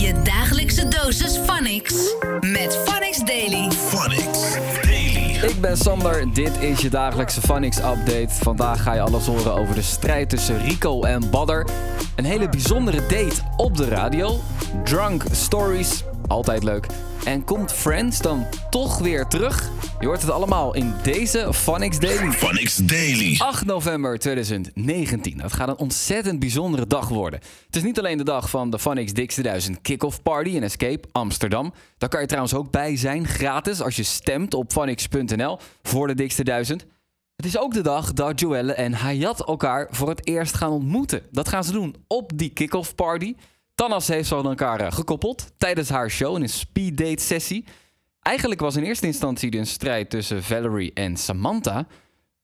Je dagelijkse dosis FunX met FunX Daily. FunX Daily. Ik ben Sander, dit is je dagelijkse FunX-update. Vandaag ga je alles horen over de strijd tussen Rico en Badr. Een hele bijzondere date op de radio. Drunk stories, altijd leuk. En komt Friends dan toch weer terug? Je hoort het allemaal in deze FunX Daily. FunX Daily. 8 november 2019. Het gaat een ontzettend bijzondere dag worden. Het is niet alleen de dag van de FunX Dikste 1000 kick-off party in Escape, Amsterdam. Daar kan je trouwens ook bij zijn, gratis, als je stemt op FunX.nl voor de Dikste 1000. Het is ook de dag dat Joelle en Hayat elkaar voor het eerst gaan ontmoeten. Dat gaan ze doen op die kick-off party. Tannas heeft ze aan elkaar gekoppeld tijdens haar show in een speeddate-sessie. Eigenlijk was in eerste instantie een strijd tussen Valerie en Samantha.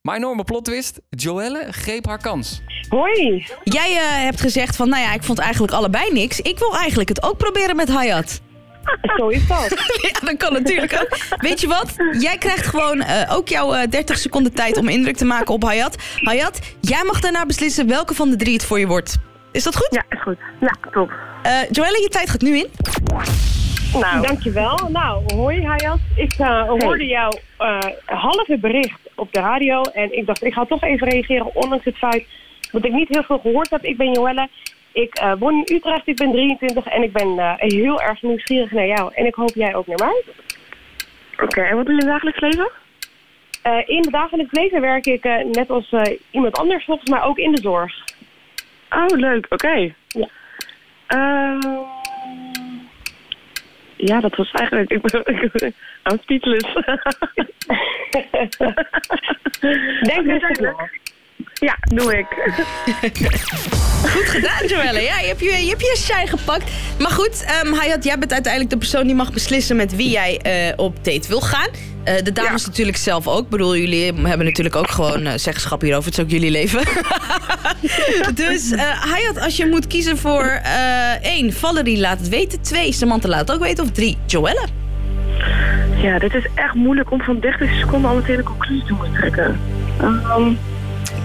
Maar enorme plot twist, Joelle greep haar kans. Hoi! Jij hebt gezegd van, nou ja, ik vond eigenlijk allebei niks. Ik wil eigenlijk het ook proberen met Hayat. Zo is dat. Ja, dat kan natuurlijk ook. Weet je wat? Jij krijgt gewoon ook jouw 30 seconden tijd om indruk te maken op Hayat. Hayat, jij mag daarna beslissen welke van de drie het voor je wordt. Is dat goed? Ja, is goed. Ja, top. Joelle, je tijd gaat nu in. Nou. Dankjewel. Nou, hoi Hayat. Ik hoorde jou halve bericht op de radio. En ik dacht, ik ga toch even reageren, ondanks het feit dat ik niet heel veel gehoord heb. Ik ben Joelle. Ik woon in Utrecht. Ik ben 23 en ik ben heel erg nieuwsgierig naar jou. En ik hoop jij ook naar mij. Oké, en wat doe je in het dagelijks leven? In het dagelijks leven werk ik net als iemand anders volgens mij ook in de zorg. Oh, leuk. Oké. Ja. Ja, dat was eigenlijk... I'm speechless. Denk dat wel. Ja, doe ik. Goed gedaan, Joelle. Ja, je hebt je shine gepakt. Maar goed, Hayat, jij bent uiteindelijk de persoon die mag beslissen met wie jij op date wil gaan. De dames natuurlijk zelf ook. Ik bedoel, jullie hebben natuurlijk ook gewoon zeggenschap hierover. Het is ook jullie leven. Dus Hayat, als je moet kiezen voor 1, Valerie laat het weten. 2, Samantha laat het ook weten. Of 3, Joelle. Ja, dit is echt moeilijk om van 30 seconden al meteen een conclusie toe te trekken.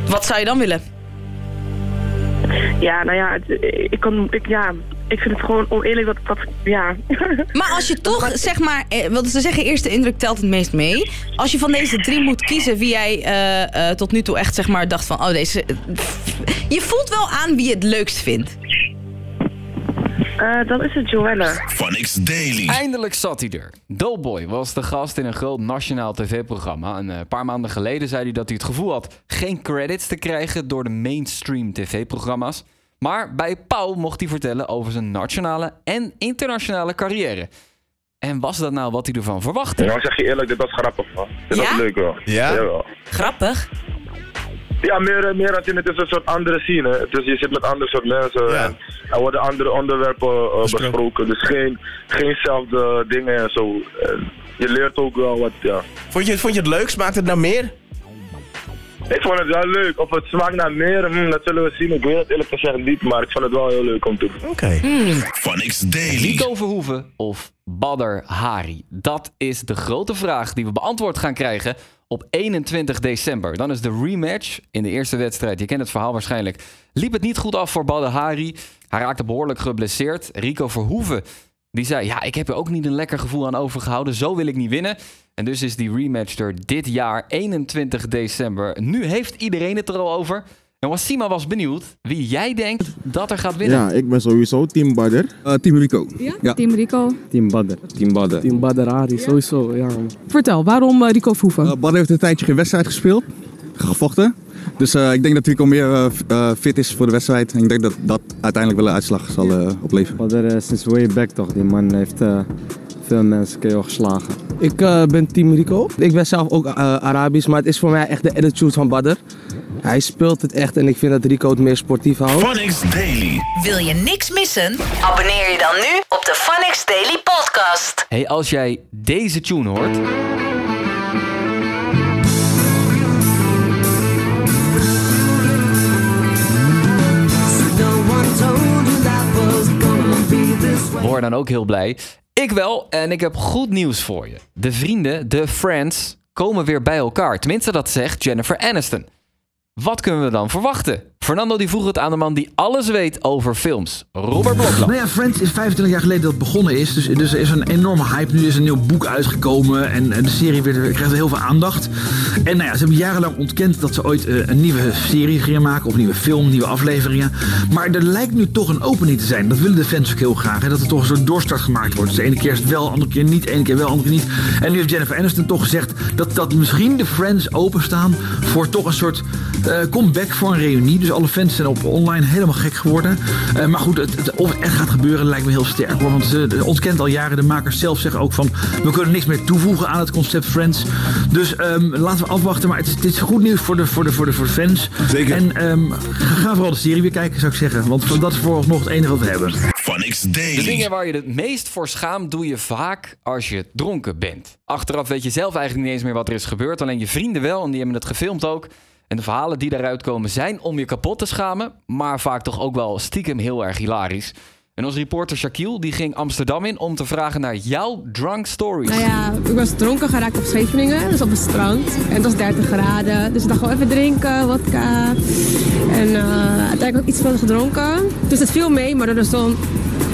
Wat zou je dan willen? Ja, nou ja, ik vind het gewoon oneerlijk dat ja. Maar als je toch, zeg maar, want ze zeggen eerste indruk telt het meest mee. Als je van deze 3 moet kiezen wie jij tot nu toe echt, zeg maar, dacht van, oh deze... Je voelt wel aan wie je het leukst vindt. Dan is het Joelle. FunX Daily. Eindelijk zat hij er. Dopeboy was de gast in een groot nationaal tv-programma. Een paar maanden geleden zei hij dat hij het gevoel had geen credits te krijgen door de mainstream tv-programma's. Maar bij Pauw mocht hij vertellen over zijn nationale en internationale carrière. En was dat nou wat hij ervan verwachtte? Nou, zeg je eerlijk, dit was grappig, man. Dit was leuk, hoor. Ja? Jawel. Grappig? Ja, meer als in het is een soort andere scene. Dus je zit met andere soort mensen en er worden andere onderwerpen besproken. Dus geenzelfde dingen en zo. Je leert ook wel wat, ja. Vond je het leuk? Smaakt het naar meer? Ik vond het wel leuk. Of het smaakt naar meer, dat zullen we zien. Ik weet het eerlijk gezegd niet, maar ik vond het wel heel leuk om te doen. Oké. FunX Daily. Rico Verhoeven of Badr Hari? Dat is de grote vraag die we beantwoord gaan krijgen op 21 december. Dan is de rematch in de eerste wedstrijd. Je kent het verhaal waarschijnlijk. Liep het niet goed af voor Badr Hari. Hij raakte behoorlijk geblesseerd. Rico Verhoeven, die zei... ja, ik heb er ook niet een lekker gevoel aan overgehouden. Zo wil ik niet winnen. En dus is die rematch er dit jaar, 21 december. Nu heeft iedereen het er al over. En Wassima was benieuwd wie jij denkt dat er gaat winnen. Ja, ik ben sowieso team Badr. Team Rico. Ja? Ja, team Rico. Team Badr. Team Badr. Team Badr Hari, sowieso. Ja. Vertel, waarom Rico Verhoeven? Badr heeft een tijdje geen wedstrijd gespeeld, gevochten. Dus ik denk dat Rico meer fit is voor de wedstrijd. En ik denk dat dat uiteindelijk wel een uitslag zal opleveren. Badr sinds way back toch. Die man heeft veel mensen KO geslagen. Ik ben team Rico. Ik ben zelf ook Arabisch, maar het is voor mij echt de attitude van Badr. Hij speelt het echt en ik vind dat Rico het meer sportief houdt. FunX Daily. Wil je niks missen? Abonneer je dan nu op de FunX Daily Podcast. Hey, als jij deze tune hoort... Hoor dan ook heel blij. Ik wel, en ik heb goed nieuws voor je. De vrienden, de Friends, komen weer bij elkaar. Tenminste, dat zegt Jennifer Aniston. Wat kunnen we dan verwachten? Fernando die vroeg het aan de man die alles weet over films. Robert Blokland. Nou ja, Friends is 25 jaar geleden dat het begonnen is. Dus er is een enorme hype. Nu is een nieuw boek uitgekomen. En de serie krijgt heel veel aandacht. En nou ja, ze hebben jarenlang ontkend dat ze ooit een nieuwe serie gingen maken. Of een nieuwe film, nieuwe afleveringen. Maar er lijkt nu toch een opening te zijn. Dat willen de fans ook heel graag. Hè? Dat er toch een soort doorstart gemaakt wordt. Dus de ene keer is het wel, de andere keer niet. De ene keer wel, de andere keer niet. En nu heeft Jennifer Aniston toch gezegd dat misschien de Friends openstaan voor toch een soort comeback voor een reunie. Dus alle fans zijn op online helemaal gek geworden. Maar goed, of het echt gaat gebeuren lijkt me heel sterk. Want ze ontkent al jaren, de makers zelf zeggen ook van we kunnen niks meer toevoegen aan het concept Friends. Dus laten we afwachten. Maar het is goed nieuws voor de fans. Zeker. En ga vooral de serie weer kijken, zou ik zeggen. Want dat is vooralsnog het enige wat we hebben. FunX Daily. De dingen waar je het meest voor schaamt doe je vaak als je dronken bent. Achteraf weet je zelf eigenlijk niet eens meer wat er is gebeurd. Alleen je vrienden wel en die hebben het gefilmd ook. En de verhalen die daaruit komen zijn om je kapot te schamen, maar vaak toch ook wel stiekem heel erg hilarisch. En onze reporter Shaquille die ging Amsterdam in om te vragen naar jouw drunk stories. Nou ja, ik was dronken geraakt op Scheveningen, dus op het strand. En het was 30 graden, dus ik dacht gewoon even drinken, wodka. En uiteindelijk ook iets van gedronken. Dus het viel mee, maar door de zon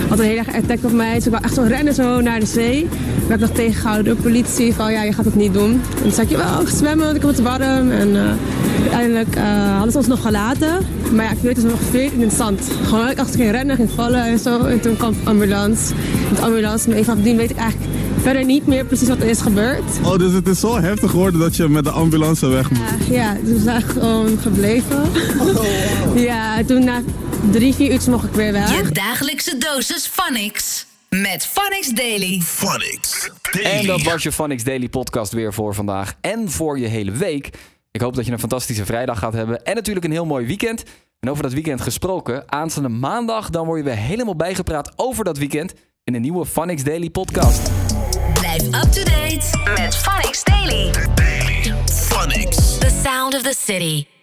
had een hele erg attack op mij. Dus ik wou echt zo rennen zo naar de zee. Ik werd nog tegengehouden door de politie van ja, je gaat het niet doen. En toen zei ik, wel, ik zwemmen, want ik word warm. En uiteindelijk hadden ze ons nog gelaten. Maar ja, ik weet dat ze nog gefeerd in het zand. Gewoon ik achter geen rennen, ging vallen en zo. En toen kwam ambulance. Met ambulance, maar even af dien weet ik eigenlijk verder niet meer precies wat er is gebeurd. Oh, dus het is zo heftig geworden dat je met de ambulance weg moet. Ja, dus we zijn gewoon gebleven. Oh, wow. Ja, toen na 3-4 uurtjes mocht ik weer weg. Je dagelijkse dosis FunX. Met FunX Daily. FunX Daily. En dat was je FunX Daily podcast weer voor vandaag. En voor je hele week. Ik hoop dat je een fantastische vrijdag gaat hebben. En natuurlijk een heel mooi weekend. En over dat weekend gesproken. Aanstaande maandag dan word je weer helemaal bijgepraat over dat weekend. In een nieuwe FunX Daily podcast. Blijf up to date met FunX Daily. The Daily. FunX. The sound of the city.